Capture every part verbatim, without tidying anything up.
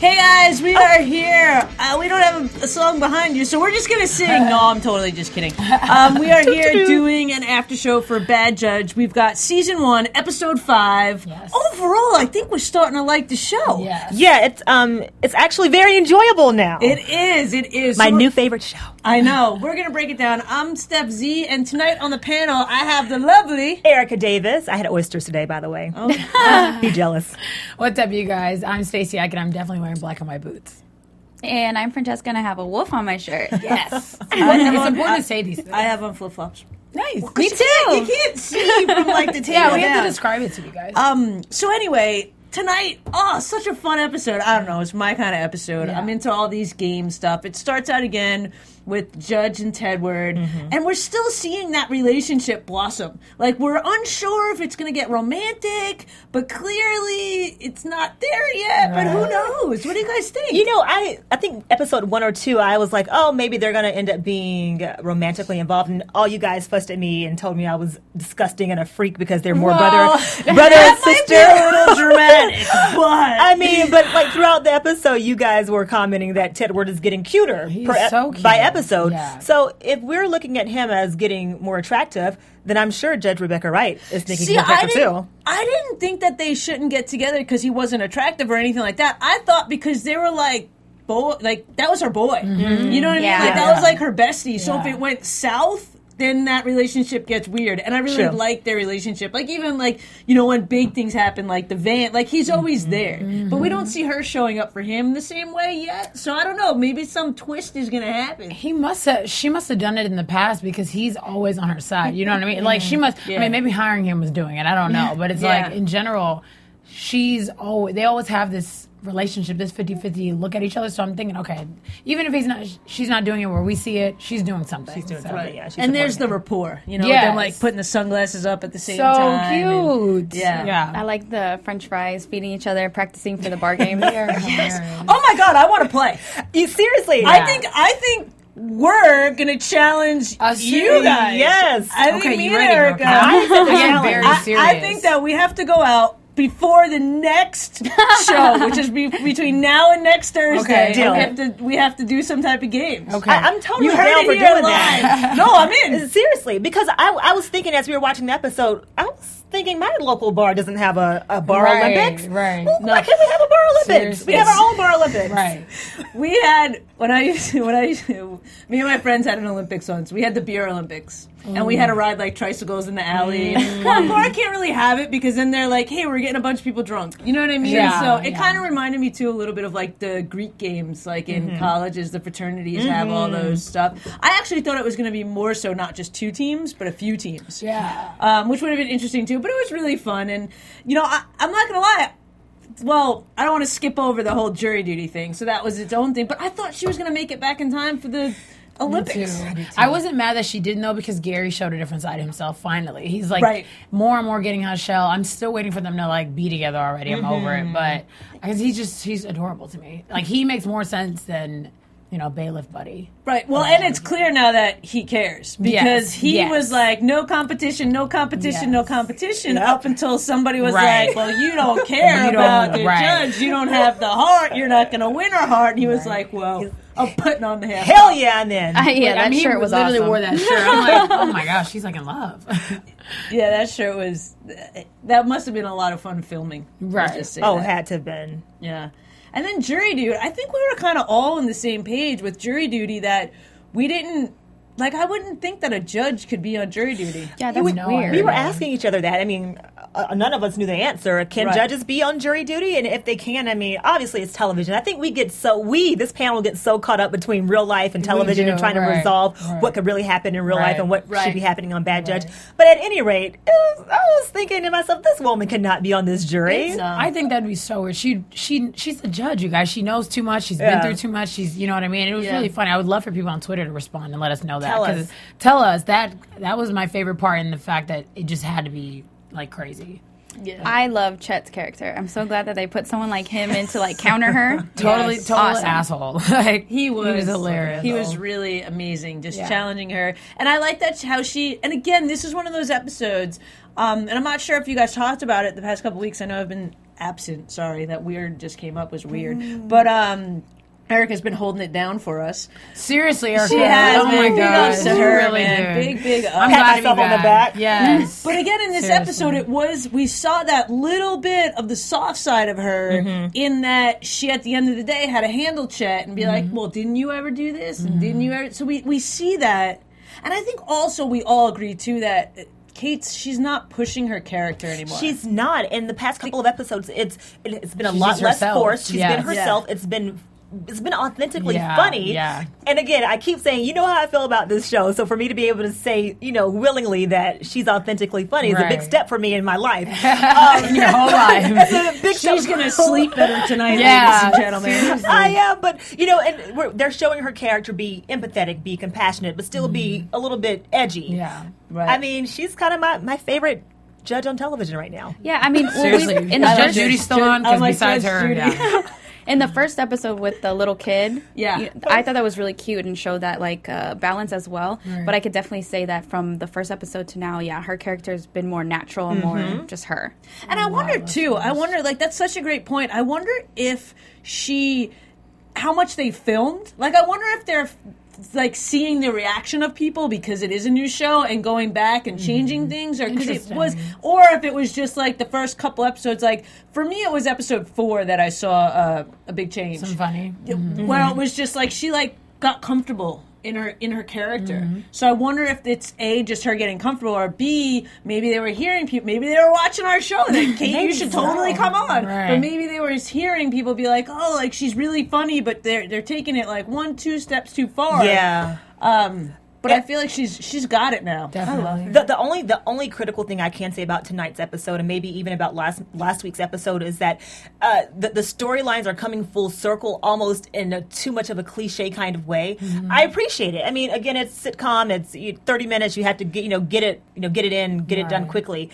Hey guys, we are here. Uh, we don't have a song behind you, so we're just gonna sing. No, I'm totally just kidding. Um, we are here doing an after show for Bad Judge. We've got season one, episode five. Yes. Overall, I think we're starting to like the show. Yes. Yeah, it's um, it's actually very enjoyable now. It is. It is my so new favorite show. I know. We're gonna break it down. I'm Steph Z, and tonight on the panel, I have the lovely Erica Davis. I had oysters today, by the way. Oh, uh, be jealous. What's up, you guys? I'm Stacey Eich, and I'm definitely wearing black on my boots. And I'm Francesca, and I have a wolf on my shirt. Yes. It's important to say these things. I have on flip-flops. Nice. Well, me too. Can't, you can't see from, like, the table. Yeah, we have down. to describe it to you guys. Um. So anyway, tonight, oh, such a fun episode. I don't know. It's my kind of episode. Yeah. I'm into all these game stuff. It starts out again with Judge and Tedward, mm-hmm. and we're still seeing that relationship blossom. Like, we're unsure if it's going to get romantic, but clearly it's not there yet, uh, but who knows? What do you guys think? You know, I, I think episode one or two, I was like, oh, maybe they're going to end up being romantically involved, and all you guys fussed at me and told me I was disgusting and a freak because they're more well, brother, brother and sister. That might be a little dramatic, but... I mean, but, like, throughout the episode, you guys were commenting that Tedward is getting cuter. He's per, so cute. By episode. Episode. Yeah. So if we're looking at him as getting more attractive, then I'm sure Judge Rebecca Wright is thinking he's attractive too. I didn't think that they shouldn't get together because he wasn't attractive or anything like that. I thought because they were like, bo- like that was her boy. Mm-hmm. You know what yeah. I mean? Like that was like her bestie. Yeah. So if it went south, then that relationship gets weird. And I really True. like their relationship. Like, even, like, you know, when big things happen, like the van, like, he's always there. Mm-hmm. But we don't see her showing up for him the same way yet. So I don't know. Maybe some twist is going to happen. He must have, she must have done it in the past because he's always on her side. You know what I mean? Mm-hmm. Like, she must, yeah. I mean, maybe hiring him was doing it. I don't know. But it's yeah. like, in general, she's always, they always have this relationship, this fifty-fifty look at each other. So I'm thinking, okay, even if he's not, she's not doing it where we see it, she's doing something. She's doing so, something, yeah. She's and there's the rapport, you know, yes. them like putting the sunglasses up at the same so time. So cute. And, yeah. yeah. I like the French fries feeding each other, practicing for the bar game. Yes. Oh my God, I want to play. You, seriously. Yeah. I think, I think we're going to challenge Us you guys. Yes. I think okay, me and Erica. I, I think that we have to go out before the next show, which is be- between now and next Thursday, okay, we have to we have to do some type of games. Okay, I, I'm totally down for doing live. that. No, I'm in. Seriously, because I, I was thinking as we were watching the episode, I was thinking my local bar doesn't have a, a bar right, Olympics. Right, well, no. Why can't we have a bar Olympics? Seriously. We have our own bar Olympics. Right. We had when I used to, when I used to, me and my friends had an Olympics once. We had the beer Olympics. Mm. And we had to ride, like, tricycles in the alley. Mm. Well, Laura can't really have it because then they're like, hey, we're getting a bunch of people drunk. You know what I mean? Yeah, so it yeah. kind of reminded me, too, a little bit of, like, the Greek games, like, in mm-hmm. colleges. The fraternities mm-hmm. have all those stuff. I actually thought it was going to be more so not just two teams, but a few teams. Yeah. Um, which would have been interesting, too. But it was really fun. And, you know, I, I'm not going to lie. Well, I don't want to skip over the whole jury duty thing. So that was its own thing. But I thought she was going to make it back in time for the Olympics. Me too. I wasn't mad that she didn't know because Gary showed a different side of himself finally. He's like right. more and more getting out of shell. I'm still waiting for them to like be together already. I'm mm-hmm. over it, but because he's just he's adorable to me. Like he makes more sense than you know bailiff buddy. Right. Well, and it's clear now that he cares because yes. he yes. was like no competition, no competition, yes. no competition yep. up until somebody was right. like, well, you don't care you about don't, the right. judge. You don't have the heart. You're not going to win her heart. And he right. was like, well. I'm putting on the hat. Hell yeah, and then. Uh, yeah, like, that I mean, shirt was literally awesome. Wore that shirt. I'm like, oh my gosh, she's like in love. yeah, that shirt was, that must have been a lot of fun filming. Right. Just oh, that. had to have been. Yeah. And then jury duty, I think we were kind of all on the same page with jury duty that we didn't, like I wouldn't think that a judge could be on jury duty. Yeah, that's we, weird. We were man. asking each other that. I mean, uh, none of us knew the answer. Can right. judges be on jury duty? And if they can, I mean, obviously it's television. I think we get so, we, this panel gets so caught up between real life and television do, and trying right. to resolve right. what could really happen in real right. life and what right. should be happening on Bad Judge. Right. But at any rate, it was, I was thinking to myself, this woman cannot be on this jury. Um, I think that'd be so weird. She, she, she's a judge, you guys. She knows too much. She's yeah. been through too much. She's, you know what I mean? It was yeah. really funny. I would love for people on Twitter to respond and let us know that. Tell us. Tell us. That, that was my favorite part in the fact that it just had to be like crazy. Yeah. I love Chet's character. I'm so glad that they put someone like him in to like counter her. totally, yes. totally awesome. Asshole. Like he was, he was hilarious. He was really amazing, just yeah. challenging her. And I like that how she. And again, this is one of those episodes. Um, and I'm not sure if you guys talked about it the past couple weeks. I know I've been absent. Sorry, that weird just came up was weird. Mm. But um, Erica's been holding it down for us. Seriously, Erica. She has. Oh my God. She really did. Big, big up. I'm glad to be back. Pat myself on the back. Yes. But again, in this Seriously. episode, it was, we saw that little bit of the soft side of her mm-hmm. in that she, at the end of the day, had to handle Chet and be mm-hmm. like, well, didn't you ever do this? Mm-hmm. And didn't you ever? So we, we see that. And I think also we all agree, too, that Kate's, she's not pushing her character anymore. She's not. In the past couple of episodes, it's it's been a she's lot less herself. forced. She's yes. been herself. Yeah. It's been... It's been authentically yeah, funny. Yeah. And again, I keep saying, you know how I feel about this show. So for me to be able to say, you know, willingly that she's authentically funny right. is a big step for me in my life. Um, in your whole life. It's a big step. She's going to sleep better tonight, yeah, ladies and gentlemen. Seriously. I am. But, you know, and we're, they're showing her character be empathetic, be compassionate, but still mm-hmm. be a little bit edgy. Yeah. Right. I mean, she's kind of my, my favorite judge on television right now. Yeah. I mean, seriously. Well, we, in the Judge Judy's still on because like, besides Judge her, Judy. Yeah. In the first episode with the little kid, yeah, you, I thought that was really cute and showed that like uh, balance as well. Right. But I could definitely say that from the first episode to now, yeah, her character's been more natural and mm-hmm. more just her. And oh, I wonder wow, too. Nice. I wonder like that's such a great point. I wonder if she, how much they filmed. Like I wonder if they're like seeing the reaction of people because it is a new show and going back and changing mm-hmm. things, or because it was, or if it was just like the first couple episodes. Like for me, it was episode four that I saw uh, a big change. Some funny. Mm-hmm. Well, it was just like she like got comfortable in her in her character. Mm-hmm. So I wonder if it's A, just her getting comfortable, or B, maybe they were hearing people, maybe they were watching our show. That Kate, you should so. totally come on. Right. But maybe they were just hearing people be like, oh, like she's really funny, but they're they're taking it like one, two steps too far. Yeah. Um But it, I feel like she's she's got it now. Definitely. I love her. The, the only the only critical thing I can say about tonight's episode, and maybe even about last last week's episode, is that uh, the, the storylines are coming full circle, almost in a, too much of a cliche kind of way. Mm-hmm. I appreciate it. I mean, again, it's sitcom. It's you, thirty minutes. You have to get you know get it you know get it in, get right. it done quickly.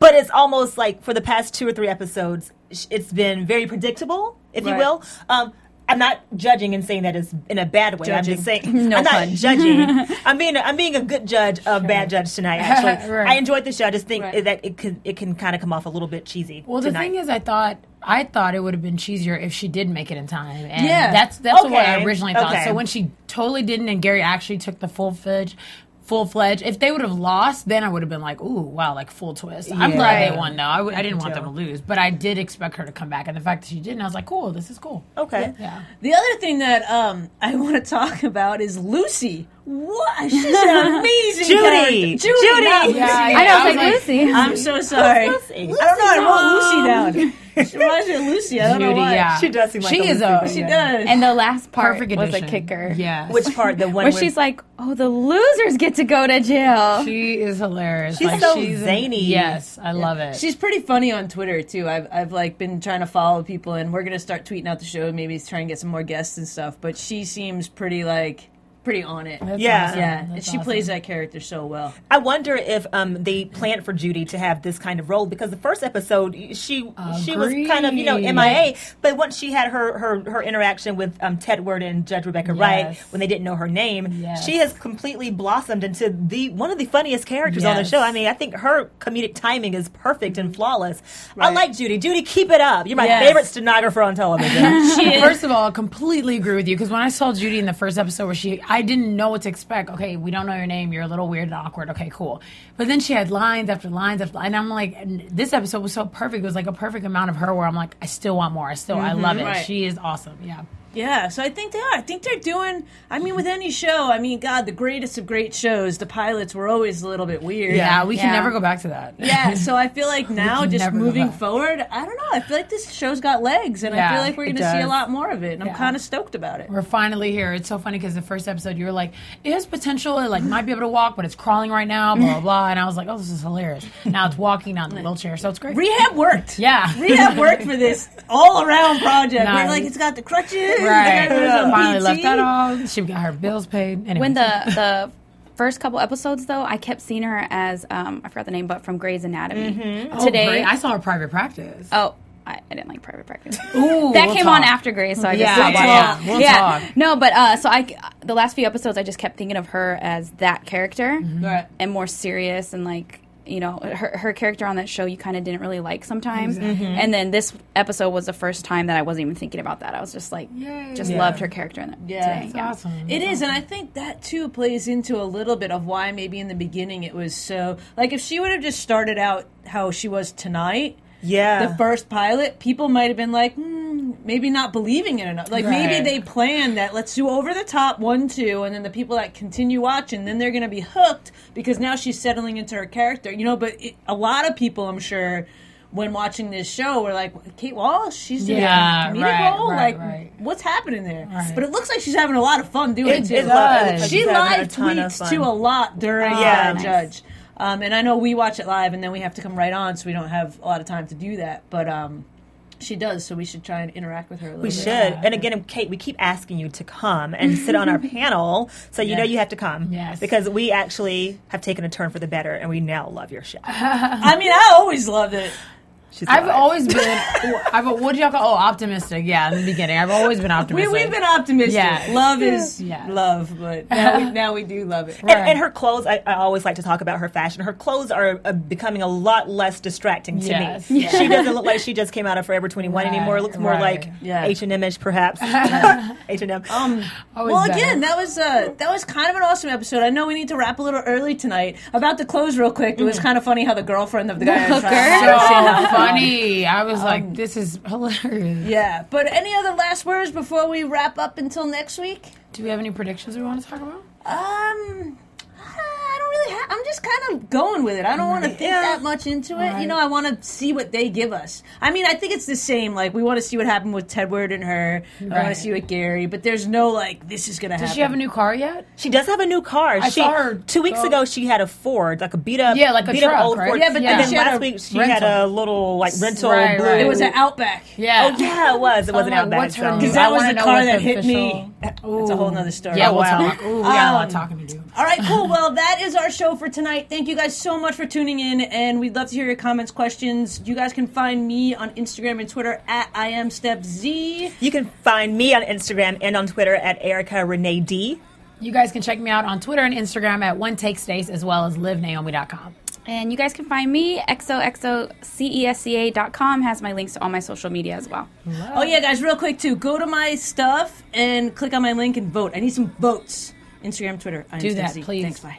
But it's almost like for the past two or three episodes, it's been very predictable, if right. you will. Um, I'm not judging and saying that is in a bad way. Judging. I'm just saying no I'm not fun. judging. I'm being I'm being a good judge of sure. Bad Judge tonight. Actually, right. I enjoyed the show. I just think right. that it can it can kind of come off a little bit cheesy. Well, tonight. The thing is, I thought I thought it would have been cheesier if she did make it in time, and yeah. that's that's okay. what I originally thought. Okay. So when she totally didn't, and Gary actually took the full fudge. Full-fledged. If they would have lost, then I would have been like, ooh, wow, like full twist. Yeah. I'm glad they won, though. I, w- I didn't want them to lose, but I did expect her to come back. And the fact that she didn't, I was like, cool, this is cool. Okay. Yeah. yeah. The other thing that um, I want to talk about is Lucy. What? She's an amazing Judy. Judy. Judy. Yeah, yeah. I know, I was like, Lucy. I'm so sorry. Lucy. I don't know. I wrote Lucy down. She reminds me of Lucy. I don't Judy, know why. Yeah. She does seem like she a Lucy. Is a, she yeah. does. And the last part Perfect was edition. a kicker. Yeah. Which part? The one where she's like, oh, the losers get to go to jail. She is hilarious. She's like, so she's zany. A, yes, I yeah. love it. She's pretty funny on Twitter, too. I've, I've like been trying to follow people, and we're going to start tweeting out the show. Maybe try and get some more guests and stuff. But she seems pretty, like... pretty on it. That's yeah. Awesome. Yeah. That's and she awesome. plays that character so well. I wonder if um, they planned for Judy to have this kind of role, because the first episode, she Agreed. she was kind of, you know, M I A, but once she had her, her, her interaction with um, Tedward and Judge Rebecca yes. Wright, when they didn't know her name, yes. she has completely blossomed into the one of the funniest characters yes. on the show. I mean, I think her comedic timing is perfect and flawless. Right. I like Judy. Judy, keep it up. You're my yes. favorite stenographer on television. She is. First of all, I completely agree with you, because when I saw Judy in the first episode where she... I didn't know what to expect. Okay, we don't know your name. You're a little weird and awkward. Okay, cool. But then she had lines after lines after lines. And I'm like, and this episode was so perfect. It was like a perfect amount of her where I'm like, I still want more. I still, mm-hmm, I love it. Right. She is awesome. Yeah. Yeah, so I think they are. I think they're doing, I mean, with any show, I mean, God, the greatest of great shows, the pilots were always a little bit weird. Yeah, we yeah. can never go back to that. Yeah, so I feel like now, just moving forward, I don't know, I feel like this show's got legs, and yeah, I feel like we're going to see a lot more of it, and yeah. I'm kind of stoked about it. We're finally here. It's so funny, because the first episode, you were like, it has potential, it like, might be able to walk, but it's crawling right now, blah, blah, blah, and I was like, oh, this is hilarious. Now it's walking, now in the wheelchair, so it's great. Rehab worked. Yeah. Rehab worked for this all-around project. Nice. We're like, it's got the crutches. Right. Yeah. Finally left that off. She got her bills paid. Anyway. When the the first couple episodes, though, I kept seeing her as, um, I forgot the name, but from Grey's Anatomy. Mm-hmm. Today. Oh, great. I saw her Private Practice. Oh. I, I didn't like Private Practice. Ooh, that we'll came talk. on after Grey's, so I just yeah, yeah. We'll yeah. talk. No, but uh, so I the last few episodes, I just kept thinking of her as that character, mm-hmm. right. and more serious, and like, you know, her her character on that show you kind of didn't really like sometimes, mm-hmm. and then this episode was the first time that I wasn't even thinking about that. I was just like, Yay. just yeah. loved her character in it. Yeah, today. It's yeah. awesome. It That's is, awesome. And I think that too plays into a little bit of why maybe in the beginning it was so like if she would have just started out how she was tonight. Yeah, the first pilot, people might have been like, hmm, maybe not believing in enough. Like, right. maybe they planned that, let's do over the top one, two, and then the people that continue watching, then they're going to be hooked because now she's settling into her character. You know, but it, a lot of people, I'm sure, when watching this show, were like, Kate Walsh, she's doing yeah, a comedic right, role? Right, like, right. what's happening there? Right. But it looks like she's having a lot of fun doing it, it too. It does. Like she live tweets to a lot during oh, yeah, Bad Judge. Nice. Um, and I know we watch it live, and then we have to come right on, so we don't have a lot of time to do that. But um, she does, so we should try and interact with her a little we bit. We should. And again, Kate, we keep asking you to come and sit on our panel, so you yes. know you have to come. Yes. Because we actually have taken a turn for the better, and we now love your show. I mean, I always loved it. I've always been, I've a, what do y'all call, oh, optimistic, yeah, in the beginning. I've always been optimistic. We, we've been optimistic. Yes. Love is yes. love, but now we, now we do love it. Right. And, and her clothes, I, I always like to talk about her fashion. Her clothes are uh, becoming a lot less distracting to yes. me. Yes. She doesn't look like she just came out of Forever twenty-one right. anymore. It looks more right. like yeah. H and M-ish, perhaps. H and M. Um, well, better. Again, that was uh, that was kind of an awesome episode. I know we need to wrap a little early tonight. About the clothes real quick, mm-hmm. it was kind of funny how the girlfriend of the guy was trying to funny. I was um, like, this is hilarious. Yeah. But any other last words before we wrap up until next week? Do we have any predictions we want to talk about? Um, I don't really have. I'm just kind of going with it. I don't want to think yeah. that much into it. Right. You know, I want to see what they give us. I mean, I think it's the same. Like, we want to see what happened with Tedward and her. Right. I want to see what Gary. But there's no, like, this is going to happen. Does she have a new car yet? She does have a new car. I she, saw her. Two weeks go. ago, she had a Ford, like a beat-up yeah, like a beat truck, up old right? Ford. Yeah, but yeah. then last week, she rental. had a little, like, rental right, blue. Right. It was an Outback. Yeah. Oh, yeah, it was. It was an Outback. What's her Because that was the car that hit me. It's a whole other story. Yeah, we'll talk. Ooh, we got a lot of talking to do. All right, cool. Well, that is our show for tonight. Thank you guys so much for tuning in, and we'd love to hear your comments, questions. You guys can find me on Instagram and Twitter at I am Step Z. You can find me on Instagram and on Twitter at Erica Renee D. You guys can check me out on Twitter and Instagram at One Take Stace, as well as live naomi dot com. And you guys can find me, X O X O C E S C A dot com has my links to all my social media as well. Hello. Oh, yeah, guys, real quick, too. Go to my stuff and click on my link and vote. I need some votes. Instagram, Twitter. I am Do that, Z. please. Thanks, bye.